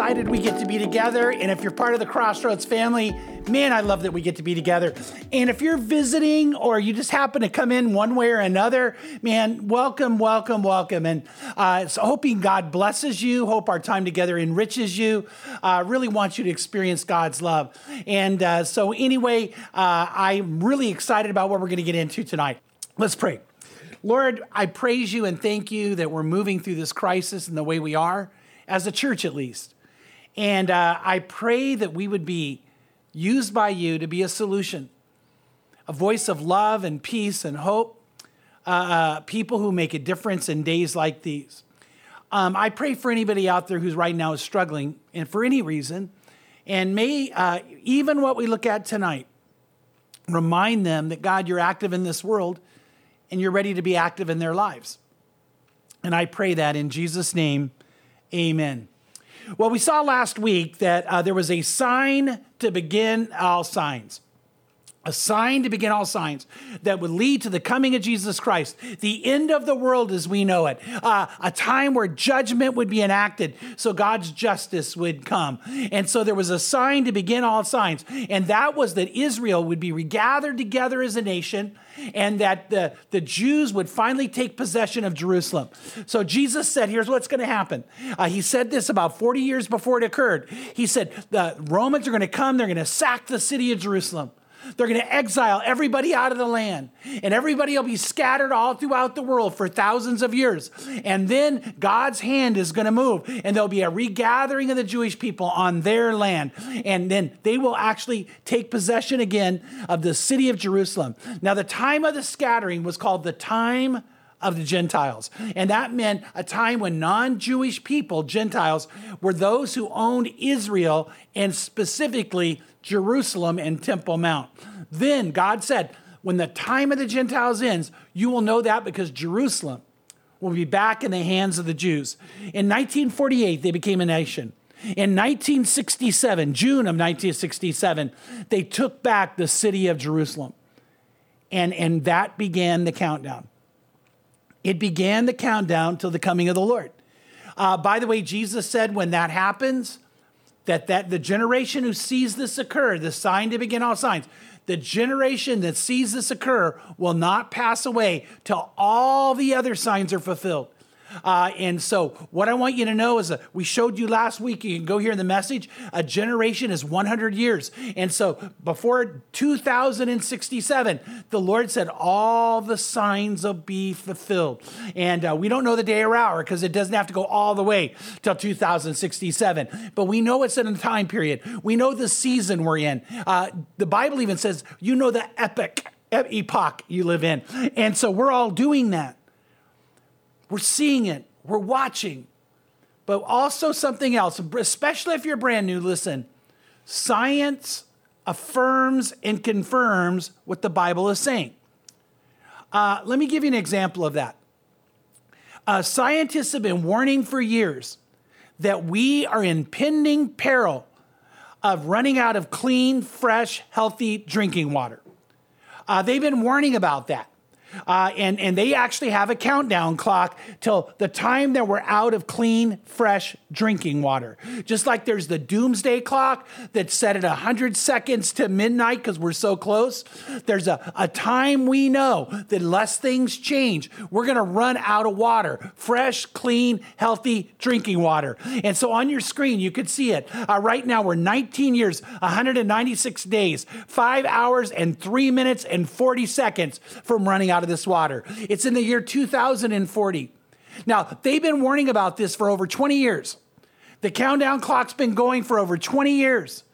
excited we get to be together. And if you're part of the Crossroads family, man, I love that we get to be together. And if you're visiting or you just happen to come in one way or another, man, welcome, welcome, welcome. And so hoping God blesses you, hope our time together enriches you. Really want you to experience God's love. And so anyway, I'm really excited about what we're going to get into tonight. Let's pray. Lord, I praise you and thank you that we're moving through this crisis in the way we are, as a church at least. And I pray that we would be used by you to be a solution, a voice of love and peace and hope, people who make a difference in days like these. I pray for anybody out there who's right now is struggling and for any reason, and may even what we look at tonight remind them that, God, you're active in this world and you're ready to be active in their lives. And I pray that in Jesus' name, amen. Well, we saw last week that there was a sign to begin all signs, a sign to begin all signs that would lead to the coming of Jesus Christ, the end of the world as we know it, a time where judgment would be enacted, so God's justice would come. And so there was a sign to begin all signs, and that was that Israel would be regathered together as a nation, and that the Jews would finally take possession of Jerusalem. So Jesus said, here's what's going to happen. He said this about 40 years before it occurred. He said, the Romans are going to come, they're going to sack the city of Jerusalem. They're going to exile everybody out of the land, and everybody will be scattered all throughout the world for thousands of years. And then God's hand is going to move, and there'll be a regathering of the Jewish people on their land. And then they will actually take possession again of the city of Jerusalem. Now, the time of the scattering was called the time of the Gentiles. And that meant a time when non-Jewish people, Gentiles, were those who owned Israel and specifically Jerusalem and Temple Mount. Then God said, when the time of the Gentiles ends, you will know that because Jerusalem will be back in the hands of the Jews. In 1948, they became a nation. In 1967, June of 1967, they took back the city of Jerusalem. And that began the countdown. It began the countdown till the coming of the Lord. By the way, Jesus said when that happens, that the generation who sees this occur, the sign to begin all signs, the generation that sees this occur will not pass away till all the other signs are fulfilled. And so what I want you to know is that we showed you last week, you can go hear the message, a generation is 100 years. And so before 2067, the Lord said all the signs will be fulfilled. And we don't know the day or hour because it doesn't have to go all the way till 2067. But we know it's in a time period. We know the season we're in. The Bible even says, you know the epoch you live in. And so we're all doing that. We're seeing it, we're watching, but also something else, especially if you're brand new, listen, science affirms and confirms what the Bible is saying. Let me give you an example of that. Scientists have been warning for years that we are in impending peril of running out of clean, fresh, healthy drinking water. They've been warning about that. And they actually have a countdown clock till the time that we're out of clean, fresh drinking water. Just like there's the doomsday clock that's set at 100 seconds to midnight because we're so close. There's a time we know that unless things change, we're going to run out of water, fresh, clean, healthy drinking water. And so on your screen, you could see it. Right now, we're 19 years, 196 days, 5 hours and 3 minutes and 40 seconds from running out of this water. It's in the year 2040. Now, they've been warning about this for over 20 years. The countdown clock's been going for over 20 years.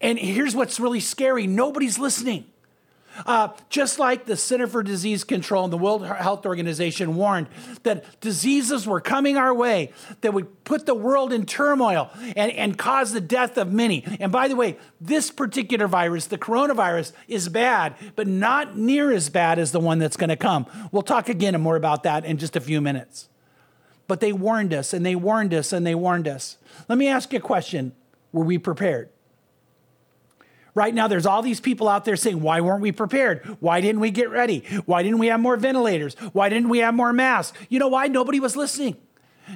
And here's what's really scary. Nobody's listening. Just like the Center for Disease Control and the World Health Organization warned that diseases were coming our way that would put the world in turmoil and cause the death of many. And by the way, this particular virus, the coronavirus, is bad, but not near as bad as the one that's going to come. We'll talk again and more about that in just a few minutes. But they warned us and they warned us and they warned us. Let me ask you a question. Were we prepared? Right now, there's all these people out there saying, why weren't we prepared? Why didn't we get ready? Why didn't we have more ventilators? Why didn't we have more masks? You know why? Nobody was listening.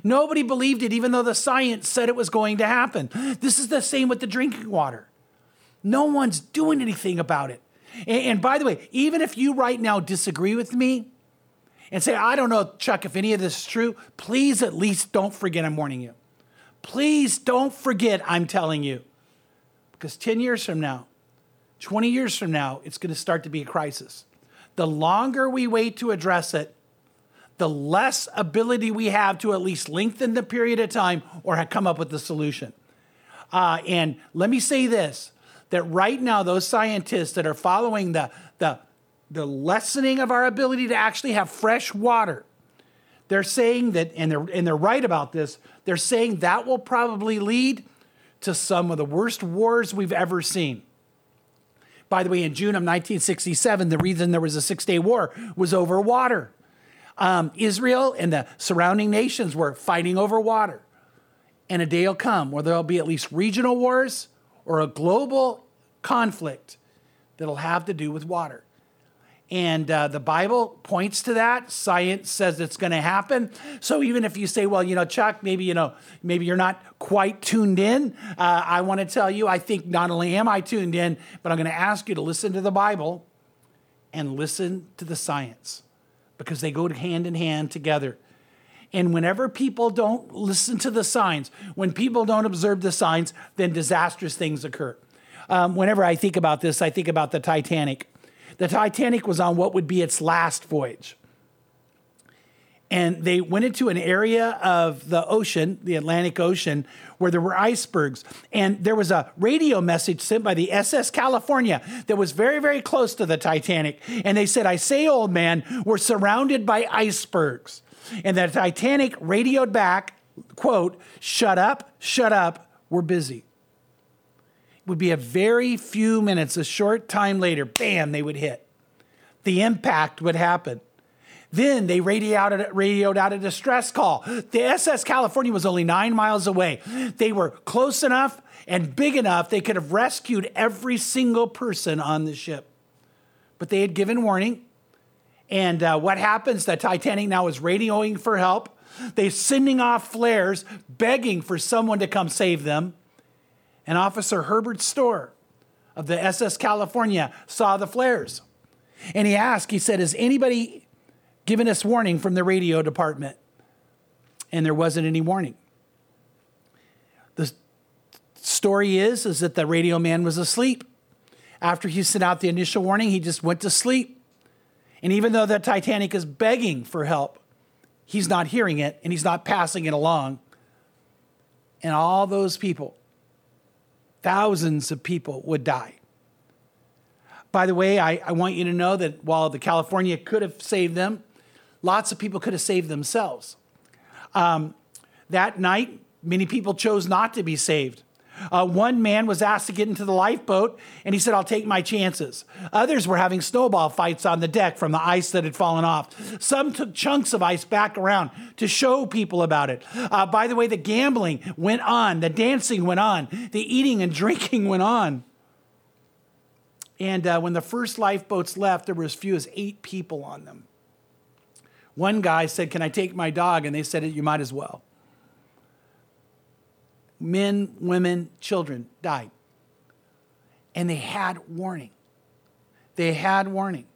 Nobody believed it, even though the science said it was going to happen. This is the same with the drinking water. No one's doing anything about it. And by the way, even if you right now disagree with me and say, I don't know, Chuck, if any of this is true, please at least don't forget I'm warning you. Please don't forget I'm telling you. Because 10 years from now, 20 years from now, it's going to start to be a crisis. The longer we wait to address it, the less ability we have to at least lengthen the period of time or come up with the solution. And let me say this, that right now, those scientists that are following the lessening of our ability to actually have fresh water, they're saying that, and they're right about this, they're saying that will probably lead to some of the worst wars we've ever seen. By the way, in June of 1967, the reason there was a 6-day war was over water. Israel and the surrounding nations were fighting over water. And a day will come where there'll be at least regional wars or a global conflict that'll have to do with water. And the Bible points to that. Science says it's going to happen. So even if you say, well, you know, Chuck, maybe you're not quite tuned in. I want to tell you, I think not only am I tuned in, but I'm going to ask you to listen to the Bible and listen to the science, because they go hand in hand together. And whenever people don't listen to the signs, when people don't observe the signs, then disastrous things occur. Whenever I think about this, I think about the Titanic. The Titanic was on what would be its last voyage. And they went into an area of the ocean, the Atlantic Ocean, where there were icebergs. And there was a radio message sent by the SS California that was very, very close to the Titanic. And they said, I say, old man, we're surrounded by icebergs. And the Titanic radioed back, quote, shut up, we're busy. It would be a very few minutes, a short time later, bam, they would hit. The impact would happen. Then they radioed out a distress call. The SS California was only 9 miles away. They were close enough and big enough they could have rescued every single person on the ship. But they had given warning. And what happens? The Titanic now is radioing for help. They're sending off flares, begging for someone to come save them. And Officer Herbert Storr of the SS California saw the flares. And he asked, he said, has anybody given us warning from the radio department? And there wasn't any warning. The story is that the radio man was asleep. After he sent out the initial warning, he just went to sleep. And even though the Titanic is begging for help, he's not hearing it and he's not passing it along. And all those people, thousands of people would die. By the way, I want you to know that while the California could have saved them, lots of people could have saved themselves. That night, many people chose not to be saved. One man was asked to get into the lifeboat, and he said, I'll take my chances. Others were having snowball fights on the deck from the ice that had fallen off. Some took chunks of ice back around to show people about it. By the way, the gambling went on. The dancing went on. The eating and drinking went on. And when the first lifeboats left, there were as few as 8 people on them. One guy said, can I take my dog? And they said, you might as well. Men, women, children died. And they had warning. They had warning.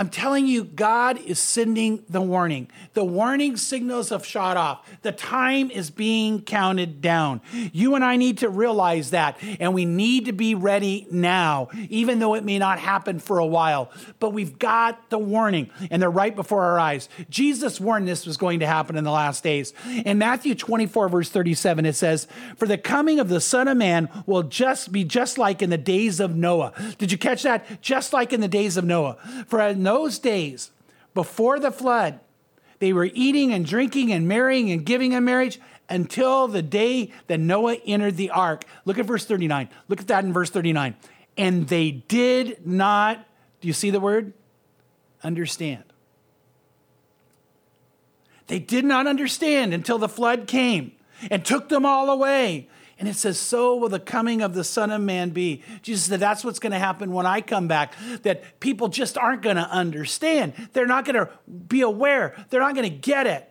I'm telling you, God is sending the warning. The warning signals have shot off. The time is being counted down. You and I need to realize that. And we need to be ready now, even though it may not happen for a while. But we've got the warning, and they're right before our eyes. Jesus warned this was going to happen in the last days. In Matthew 24, verse 37, it says, for the coming of the Son of Man will just be just like in the days of Noah. Did you catch that? Just like in the days of Noah. For in those days before the flood, they were eating and drinking and marrying and giving in marriage until the day that Noah entered the ark. Look at verse 39. Look at that in verse 39. And they did not, do you see the word? Understand. They did not understand until the flood came and took them all away. And it says, so will the coming of the Son of Man be. Jesus said, that's what's going to happen when I come back, that people just aren't going to understand. They're not going to be aware. They're not going to get it.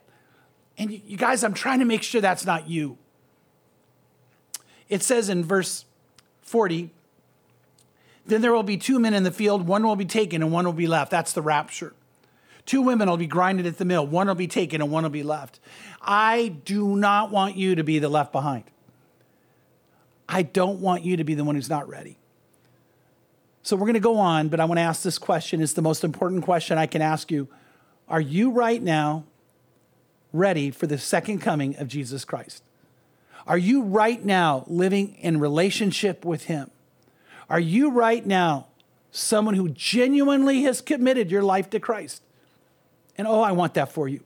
And you guys, I'm trying to make sure that's not you. It says in verse 40, then there will be two men in the field, one will be taken and one will be left. That's the rapture. Two women will be grinded at the mill, one will be taken and one will be left. I do not want you to be the left behind. I don't want you to be the one who's not ready. So we're going to go on, but I want to ask this question. It's the most important question I can ask you. Are you right now ready for the second coming of Jesus Christ? Are you right now living in relationship with him? Are you right now someone who genuinely has committed your life to Christ? And oh, I want that for you.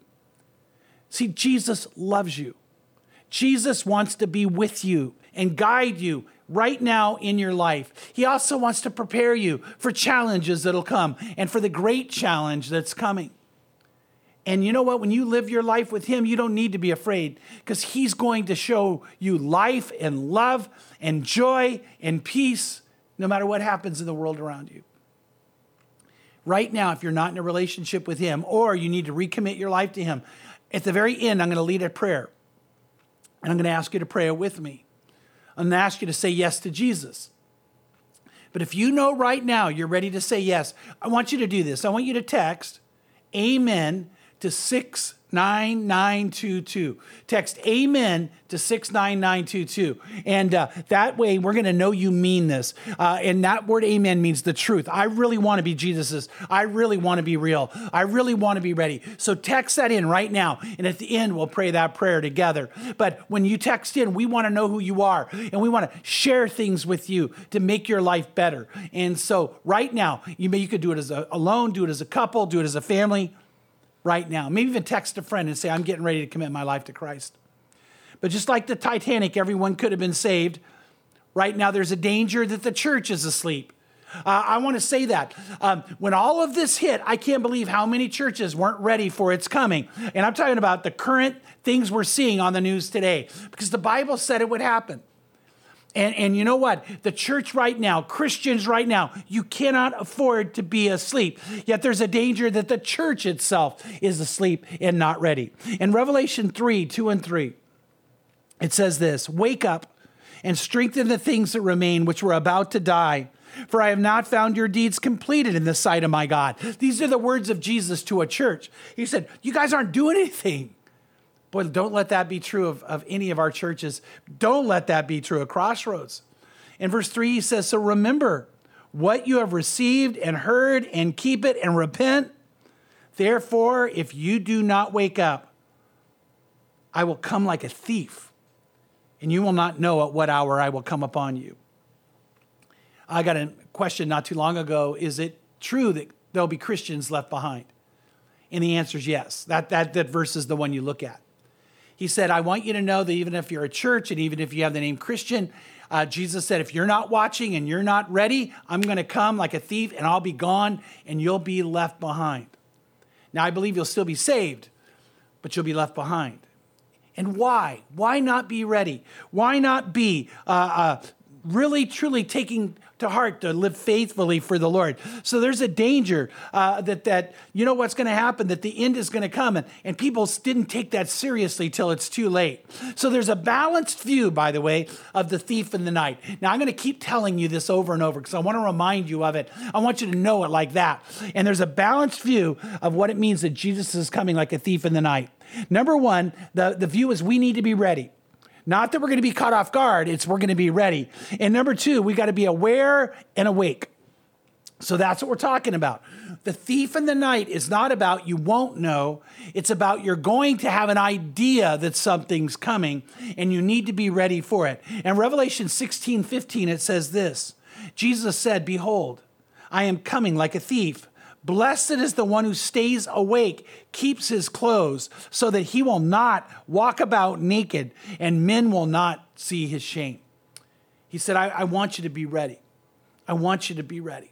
See, Jesus loves you. Jesus wants to be with you and guide you right now in your life. He also wants to prepare you for challenges that'll come and for the great challenge that's coming. And you know what? When you live your life with him, you don't need to be afraid because he's going to show you life and love and joy and peace no matter what happens in the world around you. Right now, if you're not in a relationship with him or you need to recommit your life to him, at the very end, I'm going to lead a prayer. And I'm going to ask you to pray with me. I'm going to ask you to say yes to Jesus. But if you know right now you're ready to say yes, I want you to do this. I want you to text AMEN to 69922. Text AMEN to 69922. And that way we're going to know you mean this. And that word AMEN means the truth. I really want to be Jesus's. I really want to be real. I really want to be ready. So text that in right now. And at the end, we'll pray that prayer together. But when you text in, we want to know who you are. And we want to share things with you to make your life better. And so right now, you could do it as alone, do it as a couple, do it as a family. Right now. Maybe even text a friend and say, I'm getting ready to commit my life to Christ. But just like the Titanic, everyone could have been saved. Right now, there's a danger that the church is asleep. I want to say that. When all of this hit, I can't believe how many churches weren't ready for its coming. And I'm talking about the current things we're seeing on the news today, because the Bible said it would happen. And you know what? The church right now, Christians right now, you cannot afford to be asleep. Yet there's a danger that the church itself is asleep and not ready. In Revelation 3:2-3, it says this, wake up and strengthen the things that remain, which were about to die. For I have not found your deeds completed in the sight of my God. These are the words of Jesus to a church. He said, you guys aren't doing anything. Boy, don't let that be true of any of our churches. Don't let that be true at Crossroads. In verse 3, he says, so remember what you have received and heard and keep it and repent. Therefore, if you do not wake up, I will come like a thief, and you will not know at what hour I will come upon you. I got a question not too long ago. Is it true that there'll be Christians left behind? And the answer is yes. That verse is the one you look at. He said, I want you to know that even if you're a church and even if you have the name Christian, Jesus said, if you're not watching and you're not ready, I'm going to come like a thief and I'll be gone and you'll be left behind. Now, I believe you'll still be saved, but you'll be left behind. And why? Why not be ready? Why not be really, truly taking to heart to live faithfully for the Lord? So there's a danger that you know what's going to happen, that the end is going to come, and people didn't take that seriously till it's too late. So there's a balanced view, by the way, of the thief in the night. Now I'm going to keep telling you this over and over because I want to remind you of it. I want you to know it like that. And there's a balanced view of what it means that Jesus is coming like a thief in the night. Number one, the view is we need to be ready. Not that we're going to be caught off guard, it's we're going to be ready. And number two, we got to be aware and awake. So that's what we're talking about. The thief in the night is not about you won't know. It's about you're going to have an idea that something's coming and you need to be ready for it. In Revelation 16:15, it says this, Jesus said, behold, I am coming like a thief. Blessed is the one who stays awake, keeps his clothes, so that he will not walk about naked, and men will not see his shame. He said, I want you to be ready. I want you to be ready.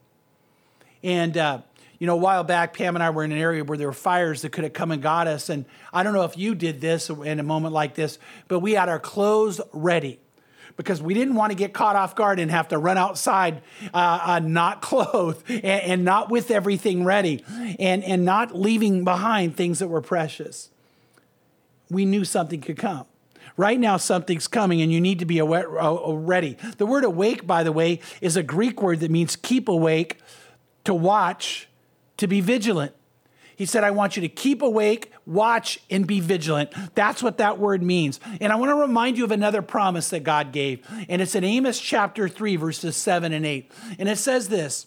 And, a while back, Pam and I were in an area where there were fires that could have come and got us. And I don't know if you did this in a moment like this, but we had our clothes ready, because we didn't want to get caught off guard and have to run outside not clothed and not with everything ready and not leaving behind things that were precious. we knew something could come. Right now, something's coming, and you need to be ready. The word awake, by the way, is a Greek word that means keep awake, to watch, to be vigilant. He said, I want you to keep awake, watch, and be vigilant. That's what that word means. And I want to remind you of another promise that God gave. And it's in Amos chapter 3, verses 7 and 8. And it says this,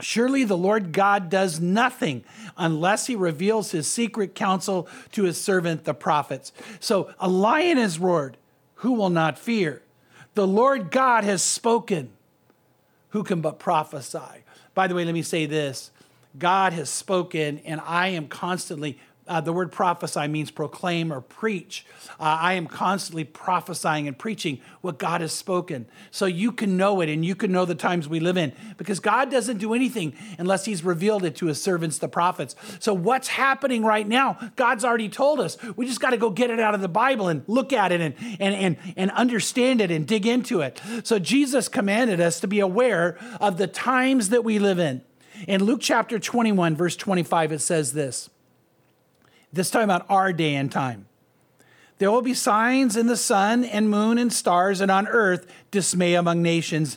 surely the Lord God does nothing unless he reveals his secret counsel to his servant, the prophets. So a lion has roared. Who will not fear? The Lord God has spoken. Who can but prophesy? By the way, let me say this. God has spoken, and I am constantly, the word prophesy means proclaim or preach. I am constantly prophesying and preaching what God has spoken. So you can know it, and you can know the times we live in, because God doesn't do anything unless he's revealed it to his servants, the prophets. So what's happening right now, God's already told us. We just got to go get it out of the Bible and look at it and understand it and dig into it. So Jesus commanded us to be aware of the times that we live in. In Luke chapter 21, verse 25, it says this. This time about our day and time. There will be signs in the sun and moon and stars, and on earth dismay among nations,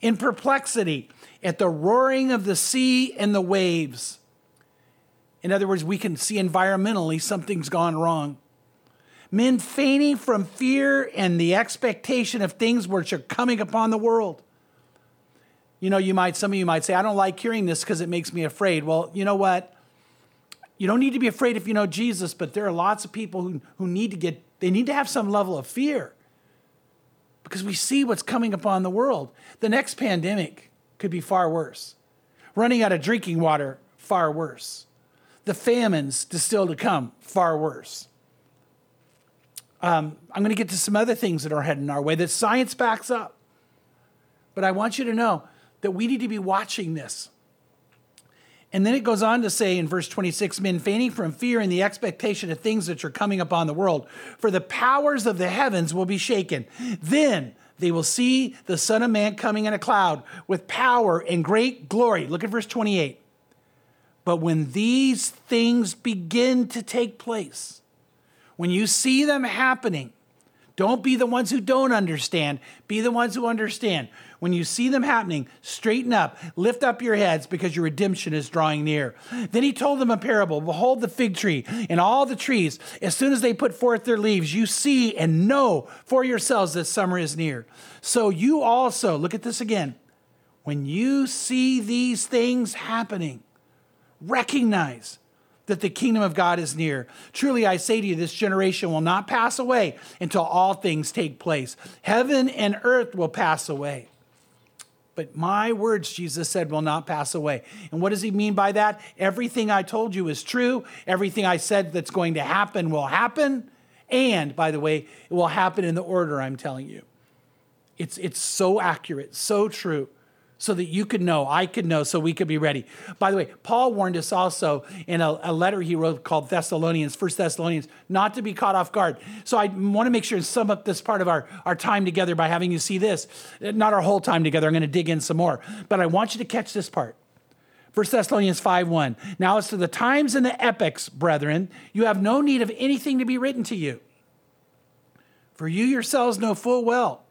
in perplexity at the roaring of the sea and the waves. In other words, we can see environmentally something's gone wrong. Men fainting from fear and the expectation of things which are coming upon the world. You know, some of you might say, I don't like hearing this because it makes me afraid. Well, you know what? You don't need to be afraid if you know Jesus, but there are lots of people who need to have some level of fear, because we see what's coming upon the world. The next pandemic could be far worse. Running out of drinking water, far worse. The famines still to come, far worse. I'm going to get to some other things that are heading our way that science backs up. But I want you to know that we need to be watching this. And then it goes on to say in verse 26, men fainting from fear and the expectation of things which are coming upon the world, for the powers of the heavens will be shaken. Then they will see the Son of Man coming in a cloud with power and great glory. Look at verse 28. But when these things begin to take place, when you see them happening, don't be the ones who don't understand. Be the ones who understand. When you see them happening, straighten up, lift up your heads, because your redemption is drawing near. Then he told them a parable. Behold the fig tree and all the trees. As soon as they put forth their leaves, you see and know for yourselves that summer is near. So you also, look at this again. When you see these things happening, recognize that the kingdom of God is near. Truly, I say to you, this generation will not pass away until all things take place. Heaven and earth will pass away, but my words, Jesus said, will not pass away. And what does he mean by that? Everything I told you is true. Everything I said that's going to happen will happen. And by the way, it will happen in the order I'm telling you. It's so accurate, so true. So that you could know, I could know, so we could be ready. By the way, Paul warned us also in a letter he wrote called Thessalonians, 1 Thessalonians, not to be caught off guard. So I want to make sure and sum up this part of our time together by having you see this. Not our whole time together. I'm going to dig in some more. But I want you to catch this part. 1 Thessalonians 5:1. Now as to the times and the epochs, brethren, you have no need of anything to be written to you. For you yourselves know full well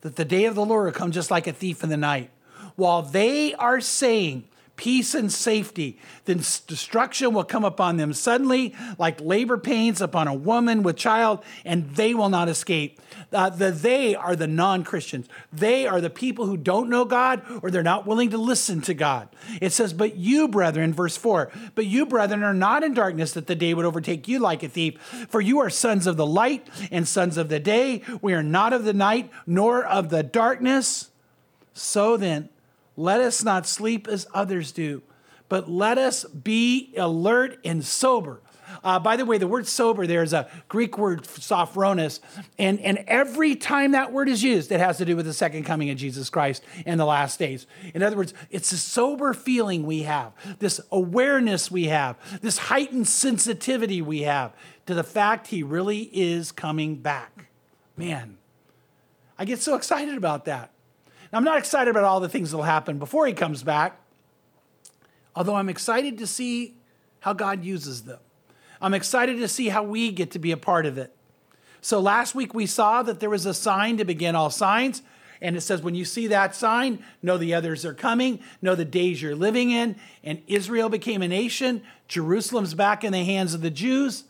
that the day of the Lord will come just like a thief in the night. While they are saying peace and safety, then destruction will come upon them suddenly, like labor pains upon a woman with child, and they will not escape. They are the non-Christians. They are the people who don't know God, or they're not willing to listen to God. It says, but you, brethren, verse 4, but you, brethren, are not in darkness that the day would overtake you like a thief, for you are sons of the light and sons of the day. We are not of the night, nor of the darkness. So then, let us not sleep as others do, but let us be alert and sober. By the way, the word sober, there's a Greek word, sophronis, and every time that word is used, it has to do with the second coming of Jesus Christ and the last days. In other words, it's a sober feeling we have, this awareness we have, this heightened sensitivity we have to the fact he really is coming back. Man, I get so excited about that. I'm not excited about all the things that will happen before he comes back, although I'm excited to see how God uses them. I'm excited to see how we get to be a part of it. So last week we saw that there was a sign to begin all signs. And it says, when you see that sign, know the others are coming, know the days you're living in. And Israel became a nation. Jerusalem's back in the hands of the Jews.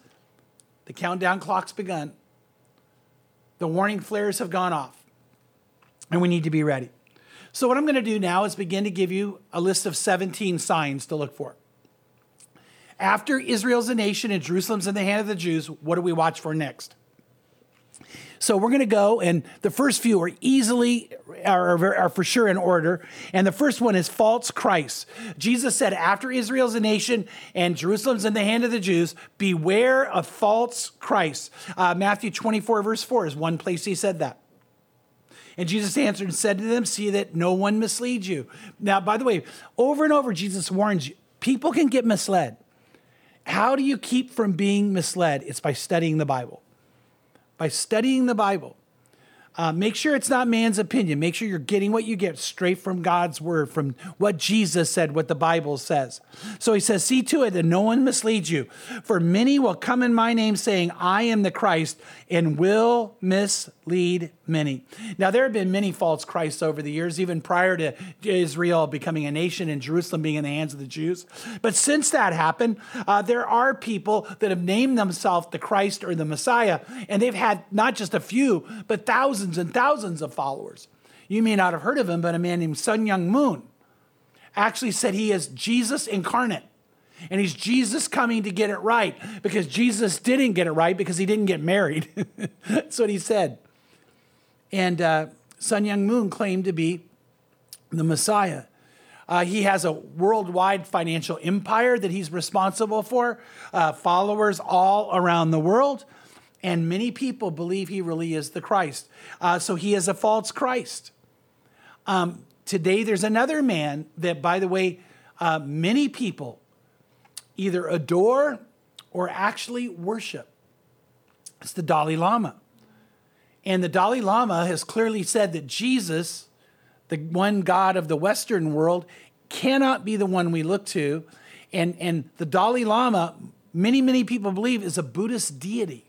The countdown clock's begun. The warning flares have gone off. And we need to be ready. So what I'm going to do now is begin to give you a list of 17 signs to look for. After Israel's a nation and Jerusalem's in the hand of the Jews, what do we watch for next? So we're going to go, and the first few are are for sure in order. And the first one is false Christ. Jesus said, after Israel's a nation and Jerusalem's in the hand of the Jews, beware of false Christ. Matthew 24, verse 4 is one place he said that. And Jesus answered and said to them, see that no one misleads you. Now, by the way, over and over, Jesus warns you, people can get misled. How do you keep from being misled? It's by studying the Bible. By studying the Bible, make sure it's not man's opinion. Make sure you're getting what you get straight from God's word, from what Jesus said, what the Bible says. So he says, see to it that no one misleads you. For many will come in my name saying, I am the Christ, and will mislead many. Now, there have been many false Christs over the years, even prior to Israel becoming a nation and Jerusalem being in the hands of the Jews. But since that happened, there are people that have named themselves the Christ or the Messiah, and they've had not just a few, but thousands and thousands of followers. You may not have heard of him, but a man named Sun Young Moon actually said he is Jesus incarnate. And he's Jesus coming to get it right, because Jesus didn't get it right because he didn't get married. That's what he said. And Sun Young Moon claimed to be the Messiah. He has a worldwide financial empire that he's responsible for, followers all around the world. And many people believe he really is the Christ. So he is a false Christ. Today, there's another man that, by the way, many people either adore or actually worship. It's the Dalai Lama. And the Dalai Lama has clearly said that Jesus, the one God of the Western world, cannot be the one we look to. And the Dalai Lama, many, many people believe, is a Buddhist deity.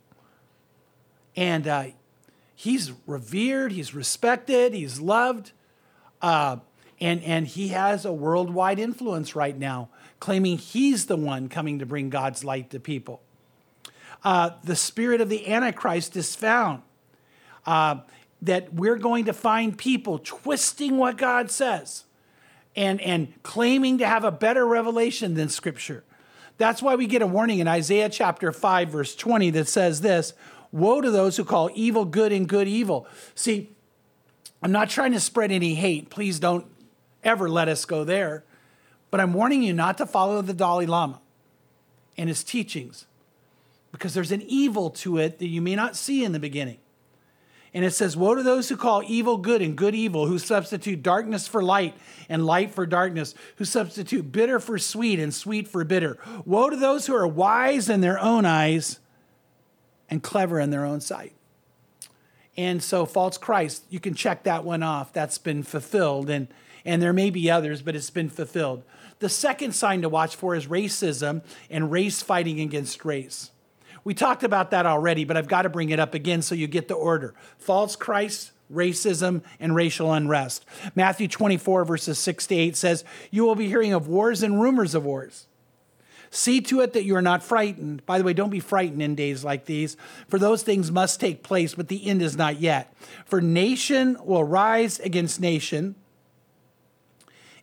And he's revered, he's respected, he's loved. And he has a worldwide influence right now, claiming he's the one coming to bring God's light to people. The spirit of the Antichrist is found. That we're going to find people twisting what God says and claiming to have a better revelation than Scripture. That's why we get a warning in Isaiah chapter 5, verse 20 that says this, woe to those who call evil good and good evil. See, I'm not trying to spread any hate. Please don't ever let us go there. But I'm warning you not to follow the Dalai Lama and his teachings, because there's an evil to it that you may not see in the beginning. And it says, woe to those who call evil good and good evil, who substitute darkness for light and light for darkness, who substitute bitter for sweet and sweet for bitter. Woe to those who are wise in their own eyes and clever in their own sight. And so false Christ, you can check that one off. That's been fulfilled. And there may be others, but it's been fulfilled. The second sign to watch for is racism and race fighting against race. We talked about that already, but I've got to bring it up again so you get the order. False Christ, racism, and racial unrest. Matthew 24, verses 6-8 says, you will be hearing of wars and rumors of wars. See to it that you are not frightened. By the way, don't be frightened in days like these, for those things must take place, but the end is not yet. For nation will rise against nation,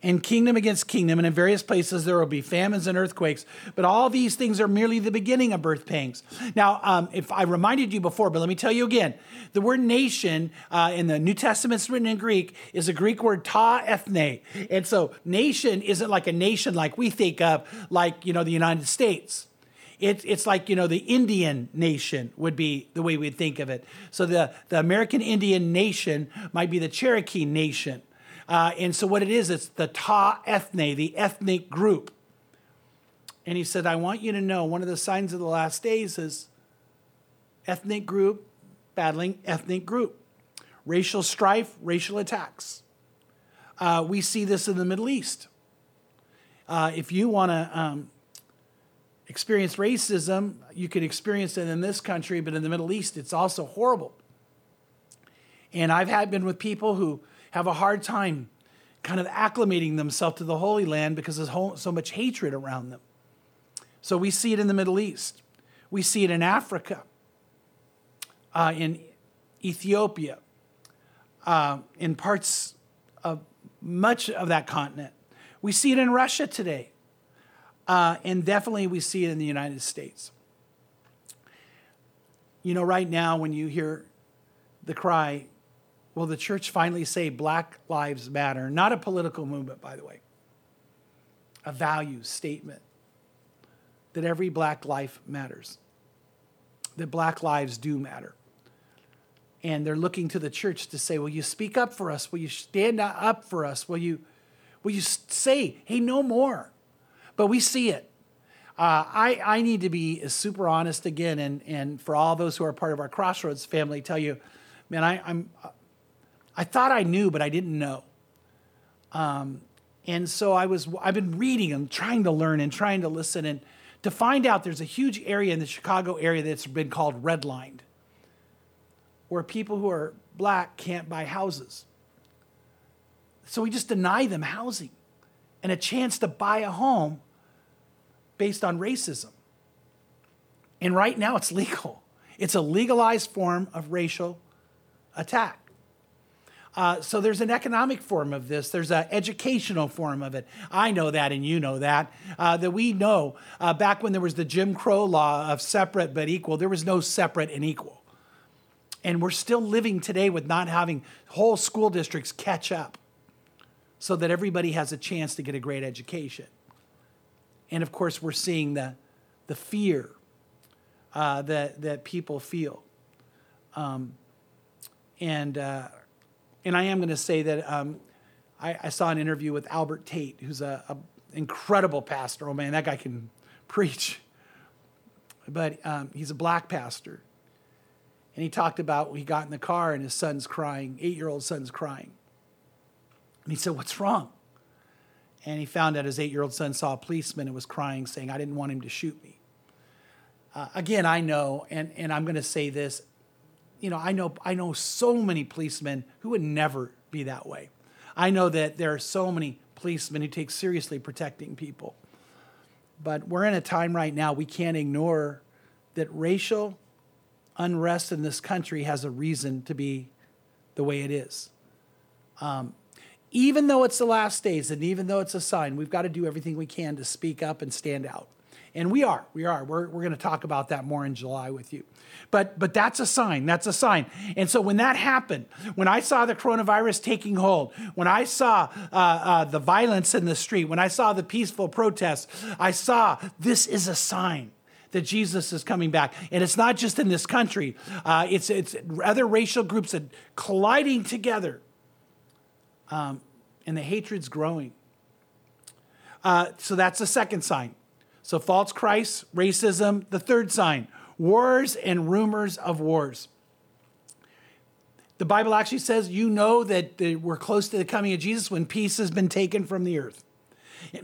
and kingdom against kingdom, and in various places there will be famines and earthquakes. But all these things are merely the beginning of birth pangs. Now, if I reminded you before, but let me tell you again, the word nation in the New Testament is written in Greek, is a Greek word ta ethne. And so nation isn't like a nation like we think of, like, you know, the United States. It's like, you know, the Indian nation would be the way we'd think of it. So the American Indian nation might be the Cherokee nation. And so what it is, it's the ta ethne, the ethnic group. And he said, I want you to know one of the signs of the last days is ethnic group battling ethnic group, racial strife, racial attacks. We see this in the Middle East. If you want to experienced racism, you could experience it in this country, but in the Middle East, it's also horrible. And I've been with people who have a hard time kind of acclimating themselves to the Holy Land because there's so much hatred around them. So we see it in the Middle East. We see it in Africa, in Ethiopia, in parts of much of that continent. We see it in Russia today. And definitely we see it in the United States. You know, right now when you hear the cry, will the church finally say Black Lives Matter? Not a political movement, by the way. A value statement that every black life matters. That black lives do matter. And they're looking to the church to say, will you speak up for us? Will you stand up for us? Will you say, hey, no more? But we see it. I need to be super honest again, and for all those who are part of our Crossroads family, tell you, man, I thought I knew, but I didn't know. And so I've been reading and trying to learn and trying to listen, and to find out there's a huge area in the Chicago area that's been called redlined, where people who are black can't buy houses. So we just deny them housing and a chance to buy a home based on racism. And right now it's legal. It's a legalized form of racial attack. So there's an economic form of this. There's an educational form of it. I know that, and you know that. That we know back when there was the Jim Crow law of separate but equal, there was no separate and equal. And we're still living today with not having whole school districts catch up so that everybody has a chance to get a great education. And of course, we're seeing the fear that people feel. And I am going to say that I saw an interview with Albert Tate, who's an incredible pastor. Oh man, that guy can preach. But he's a black pastor. And he talked about he got in the car and his son's crying, 8-year-old son's crying. And he said, what's wrong? And he found out his 8-year-old son saw a policeman and was crying, saying, I didn't want him to shoot me. Again, I know, and I'm going to say this, you know, I know so many policemen who would never be that way. I know that there are so many policemen who take seriously protecting people. But we're in a time right now we can't ignore that racial unrest in this country has a reason to be the way it is. Even though it's the last days and even though it's a sign, we've got to do everything we can to speak up and stand out. And we are. We're going to talk about that more in July with you. But that's a sign. That's a sign. And so when that happened, when I saw the coronavirus taking hold, when I saw the violence in the street, when I saw the peaceful protests, I saw this is a sign that Jesus is coming back. And it's not just in this country. It's other racial groups that colliding together. And the hatred's growing. So that's the second sign. So false Christ, racism. The third sign, wars and rumors of wars. The Bible actually says, you know that we're close to the coming of Jesus when peace has been taken from the earth.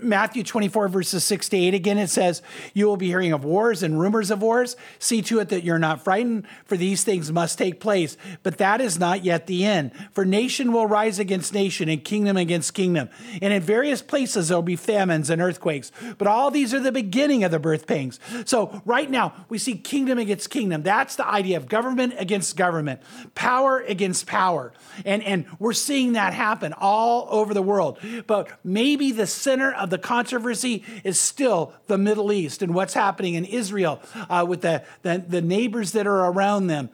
Matthew 24, verses 6-8, again, it says, you will be hearing of wars and rumors of wars. See to it that you're not frightened, for these things must take place. But that is not yet the end. For nation will rise against nation and kingdom against kingdom. And in various places there will be famines and earthquakes. But all these are the beginning of the birth pangs. So right now we see kingdom against kingdom. That's the idea of government against government, power against power. And we're seeing that happen all over the world. But maybe the center of the controversy is still the Middle East and what's happening in Israel with the neighbors that are around them.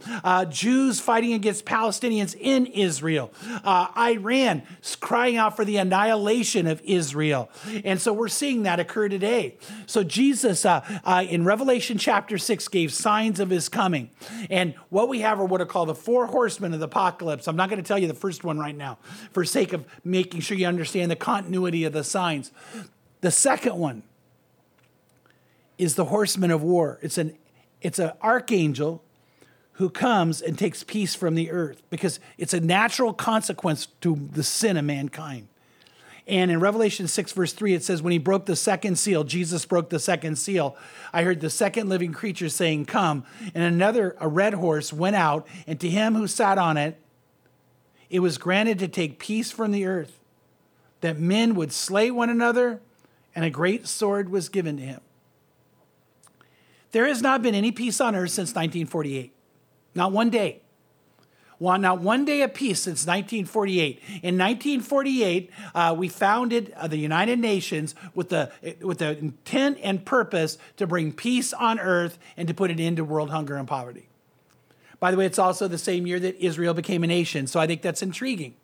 Jews fighting against Palestinians in Israel. Iran crying out for the annihilation of Israel. And so we're seeing that occur today. So Jesus in Revelation chapter 6 gave signs of his coming. And what we have are what are called the four horsemen of the apocalypse. I'm not going to tell you the first one right now for sake of making sure you understand the continuity of the signs. The second one is the horseman of war. It's an archangel who comes and takes peace from the earth because it's a natural consequence to the sin of mankind. And in Revelation 6, verse 3, it says, when he broke the second seal, Jesus broke the second seal, I heard the second living creature saying, come. And another, a red horse, went out, and to him who sat on it, it was granted to take peace from the earth, that men would slay one another, and a great sword was given to him. There has not been any peace on earth since 1948. Not one day. Well, not one day of peace since 1948. In 1948, we founded the United Nations with the intent and purpose to bring peace on earth and to put an end to world hunger and poverty. By the way, it's also the same year that Israel became a nation, so I think that's intriguing.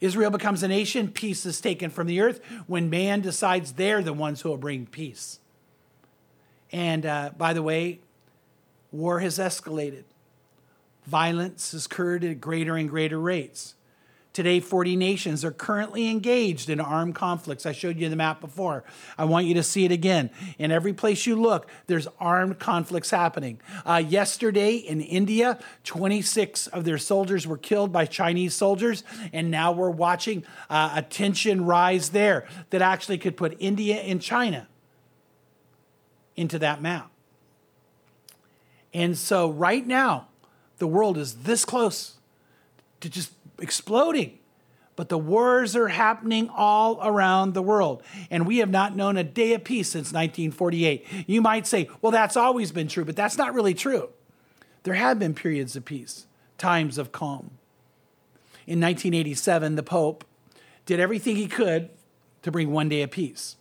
Israel becomes a nation, peace is taken from the earth when man decides they're the ones who will bring peace. And by the way, war has escalated. Violence has occurred at greater and greater rates. Today, 40 nations are currently engaged in armed conflicts. I showed you the map before. I want you to see it again. In every place you look, there's armed conflicts happening. Yesterday in India, 26 of their soldiers were killed by Chinese soldiers, and now we're watching a tension rise there that actually could put India and China into that map. And so right now, the world is this close to just exploding, but the wars are happening all around the world, and we have not known a day of peace since 1948. You might say, well, that's always been true, but that's not really true. There have been periods of peace, times of calm. In 1987, the Pope did everything he could to bring one day of peace.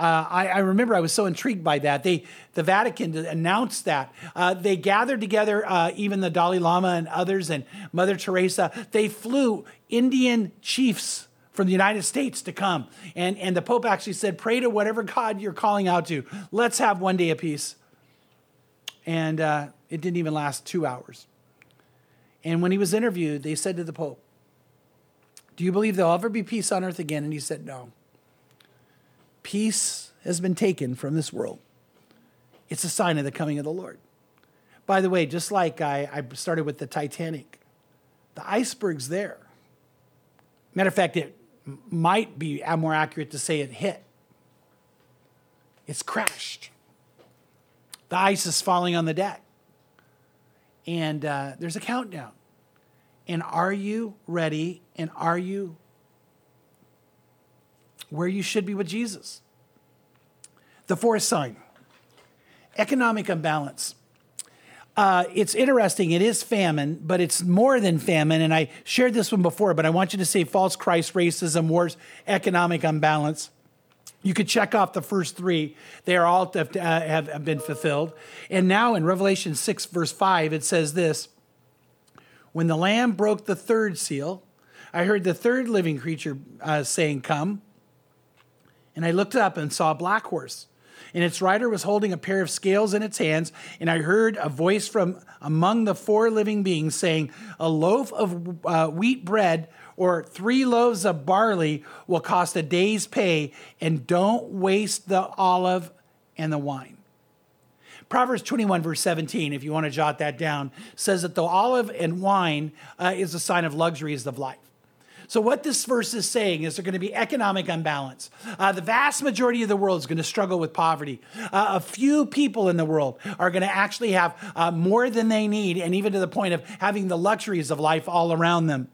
I remember I was so intrigued by that. The Vatican announced that. They gathered together, even the Dalai Lama and others and Mother Teresa. They flew Indian chiefs from the United States to come. And the Pope actually said, pray to whatever God you're calling out to. Let's have one day of peace. And it didn't even last 2 hours. And when he was interviewed, they said to the Pope, do you believe there'll ever be peace on earth again? And he said, no. Peace has been taken from this world. It's a sign of the coming of the Lord. By the way, just like I started with the Titanic, the iceberg's there. Matter of fact, it might be more accurate to say it hit. It's crashed. The ice is falling on the deck. And there's a countdown. And are you ready? And are you where you should be with Jesus? The fourth sign, economic imbalance. It's interesting. It is famine, but it's more than famine. And I shared this one before, but I want you to say false Christ, racism, wars, economic imbalance. You could check off the first three. They are all have been fulfilled. And now in Revelation 6, verse 5, it says this, when the Lamb broke the third seal, I heard the third living creature saying, come. And I looked up and saw a black horse, and its rider was holding a pair of scales in its hands. And I heard a voice from among the four living beings saying, a loaf of wheat bread or 3 loaves of barley will cost a day's pay, and don't waste the olive and the wine. Proverbs 21, verse 17, if you want to jot that down, says that the olive and wine is a sign of luxuries of life. So what this verse is saying is there's going to be economic imbalance. The vast majority of the world is going to struggle with poverty. A few people in the world are going to actually have more than they need, and even to the point of having the luxuries of life all around them.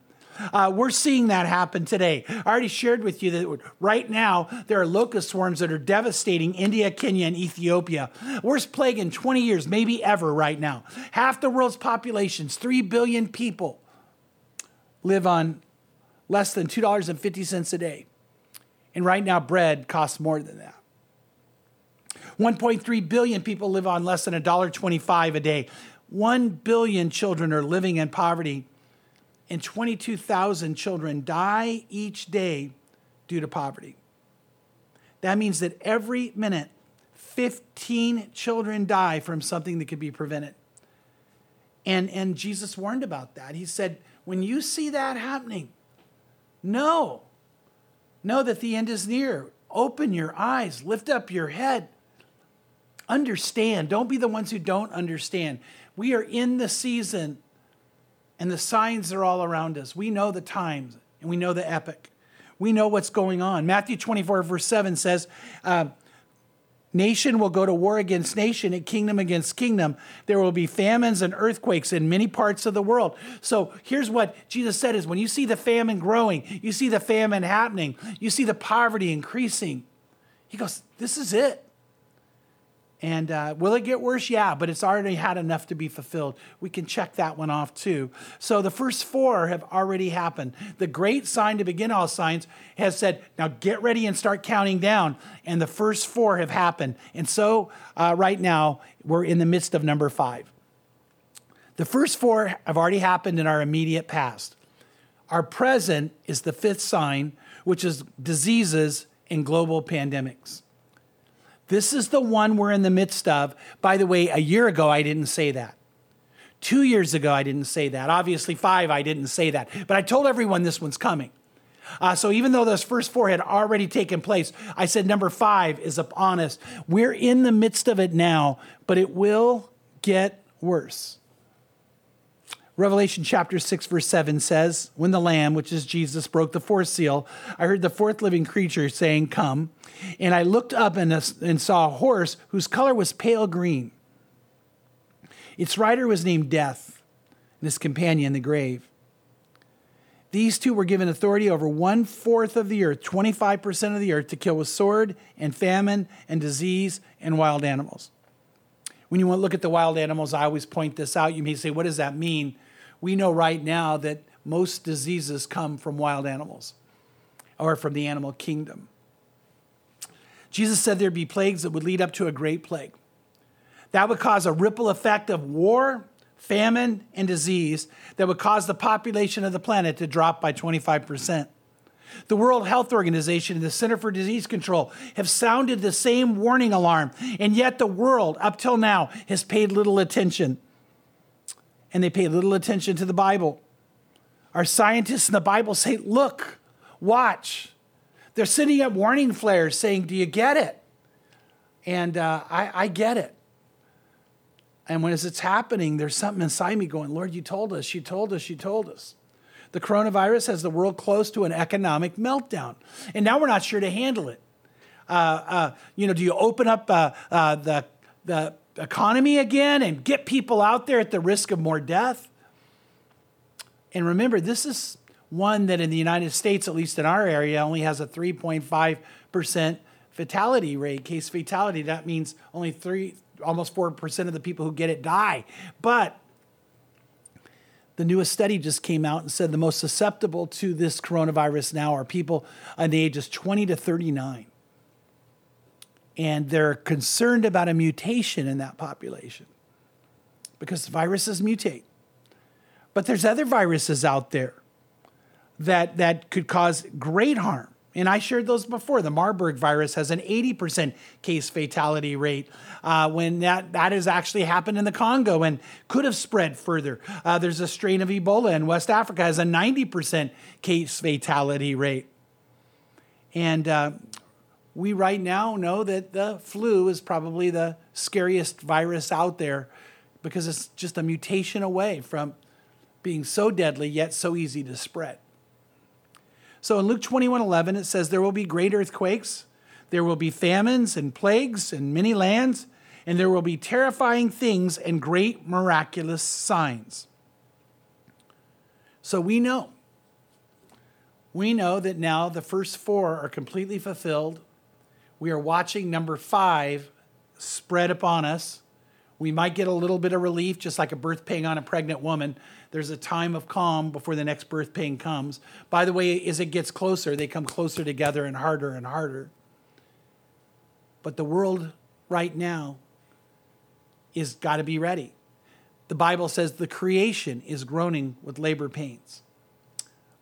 We're seeing that happen today. I already shared with you that right now there are locust swarms that are devastating India, Kenya, and Ethiopia. Worst plague in 20 years, maybe ever right now. Half the world's population, 3 billion people, live on less than $2.50 a day. And right now, bread costs more than that. 1.3 billion people live on less than $1.25 a day. 1 billion children are living in poverty, and 22,000 children die each day due to poverty. That means that every minute, 15 children die from something that could be prevented. And Jesus warned about that. He said, when you see that happening, know that the end is near. Open your eyes, lift up your head. Understand, don't be the ones who don't understand. We are in the season and the signs are all around us. We know the times and we know the epoch. We know what's going on. Matthew 24, verse 7 says, nation will go to war against nation and kingdom against kingdom. There will be famines and earthquakes in many parts of the world. So here's what Jesus said is when you see the famine growing, you see the famine happening, you see the poverty increasing. He goes, this is it. And will it get worse? Yeah, but it's already had enough to be fulfilled. We can check that one off too. So the first four have already happened. The great sign to begin all signs has said, now get ready and start counting down. And the first four have happened. And so right now we're in the midst of number five. The first four have already happened in our immediate past. Our present is the fifth sign, which is diseases and global pandemics. This is the one we're in the midst of. By the way, a year ago, I didn't say that. 2 years ago, I didn't say that. Obviously, 5, I didn't say that. But I told everyone this one's coming. So even though those first 4 had already taken place, I said number 5 is upon us. We're in the midst of it now, but it will get worse. Revelation chapter 6, verse 7 says, when the Lamb, which is Jesus, broke the fourth seal, I heard the fourth living creature saying, come. And I looked up and saw a horse whose color was pale green. Its rider was named Death, and his companion, the grave. These two were given authority over 1/4 of the earth, 25% of the earth, to kill with sword and famine and disease and wild animals. When you want to look at the wild animals, I always point this out. You may say, what does that mean? We know right now that most diseases come from wild animals or from the animal kingdom. Jesus said there'd be plagues that would lead up to a great plague. That would cause a ripple effect of war, famine, and disease that would cause the population of the planet to drop by 25%. The World Health Organization and the Center for Disease Control have sounded the same warning alarm, and yet the world, up till now, has paid little attention. And they pay little attention to the Bible. Our scientists in the Bible say, look, watch. They're sending up warning flares saying, do you get it? And I get it. And when it's happening, there's something inside me going, Lord, you told us, you told us, you told us. The coronavirus has the world close to an economic meltdown. And now we're not sure to handle it. Do you open up the economy again and get people out there at the risk of more death? And remember, this is one that in the United States, at least in our area, only has a 3.5% fatality rate, case fatality. That means only almost 4% of the people who get it die. But the newest study just came out and said the most susceptible to this coronavirus now are people in the ages 20 to 39. And they're concerned about a mutation in that population because viruses mutate. But there's other viruses out there that could cause great harm. And I shared those before. The Marburg virus has an 80% case fatality rate when that has actually happened in the Congo and could have spread further. There's a strain of Ebola in West Africa has a 90% case fatality rate. And we right now know that the flu is probably the scariest virus out there because it's just a mutation away from being so deadly yet so easy to spread. So in Luke 21:11, it says, there will be great earthquakes, there will be famines and plagues in many lands, and there will be terrifying things and great miraculous signs. So we know that now the first 4 are completely fulfilled. We are watching number 5 spread upon us. We might get a little bit of relief, just like a birth pain on a pregnant woman. There's a time of calm before the next birth pain comes. By the way, as it gets closer, they come closer together and harder and harder. But the world right now is got to be ready. The Bible says the creation is groaning with labor pains.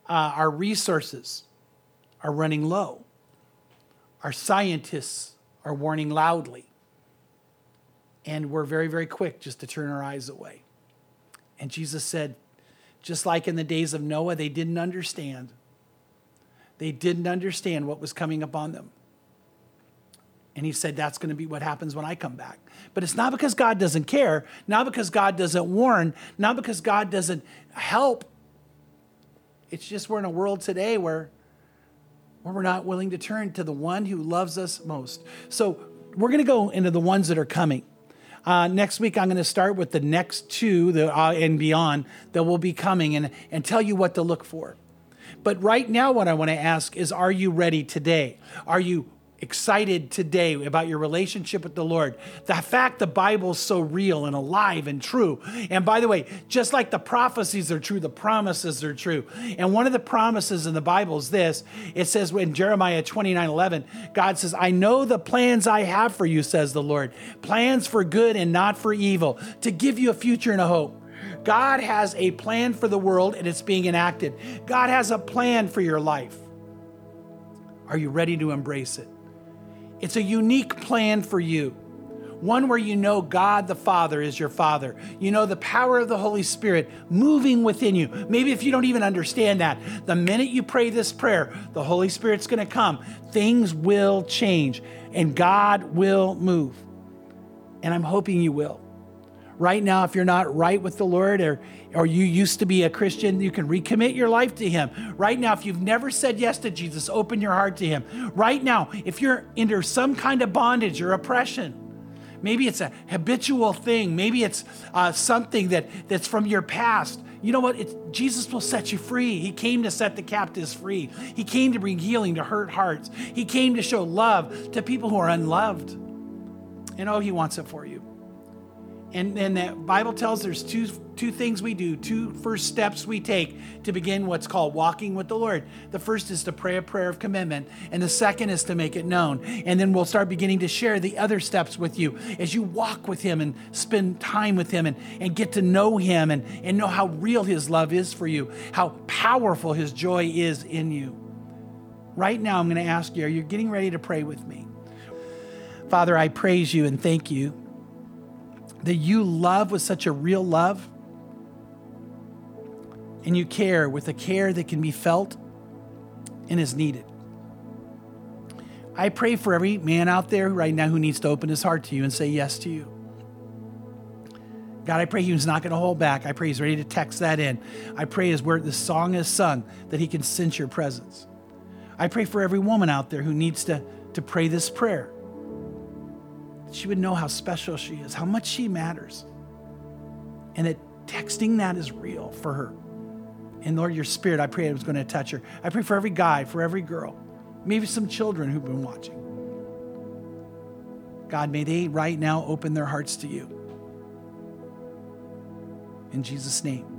Our resources are running low. Our scientists are warning loudly. And we're very, very quick just to turn our eyes away. And Jesus said, just like in the days of Noah, they didn't understand. They didn't understand what was coming upon them. And he said, that's going to be what happens when I come back. But it's not because God doesn't care, not because God doesn't warn, not because God doesn't help. It's just we're in a world today where when we're not willing to turn to the one who loves us most. So we're going to go into the ones that are coming. Next week, I'm going to start with the next two and beyond that will be coming and tell you what to look for. But right now, what I want to ask is, are you ready today? Are you excited today about your relationship with the Lord? The fact the Bible's so real and alive and true. And by the way, just like the prophecies are true, the promises are true. And one of the promises in the Bible is this. It says in Jeremiah 29:11, God says, I know the plans I have for you, says the Lord, plans for good and not for evil, to give you a future and a hope. God has a plan for the world and it's being enacted. God has a plan for your life. Are you ready to embrace it? It's a unique plan for you, one where you know God the Father is your Father. You know the power of the Holy Spirit moving within you. Maybe if you don't even understand that, the minute you pray this prayer, the Holy Spirit's going to come. Things will change and God will move. And I'm hoping you will. Right now, if you're not right with the Lord or you used to be a Christian, you can recommit your life to him. Right now, if you've never said yes to Jesus, open your heart to him. Right now, if you're under some kind of bondage or oppression, maybe it's a habitual thing. Maybe it's something that's from your past. You know what? Jesus will set you free. He came to set the captives free. He came to bring healing to hurt hearts. He came to show love to people who are unloved. And oh, he wants it for you. And the Bible tells there's two things we do, two first steps we take to begin what's called walking with the Lord. The first is to pray a prayer of commitment, and the second is to make it known. And then we'll start beginning to share the other steps with you as you walk with him and spend time with him and get to know him and know how real his love is for you, how powerful his joy is in you. Right now, I'm going to ask you, are you getting ready to pray with me? Father, I praise you and thank you that you love with such a real love, and you care with a care that can be felt and is needed. I pray for every man out there right now who needs to open his heart to you and say yes to you. God, I pray he's not going to hold back. I pray he's ready to text that in. I pray as where the song is sung that he can sense your presence. I pray for every woman out there who needs to pray this prayer. She would know how special she is, how much she matters, and that texting that is real for her. And Lord, your Spirit, I pray it was going to touch her. I pray for every guy, for every girl, maybe some children who've been watching. God, may they right now open their hearts to you. In Jesus' name.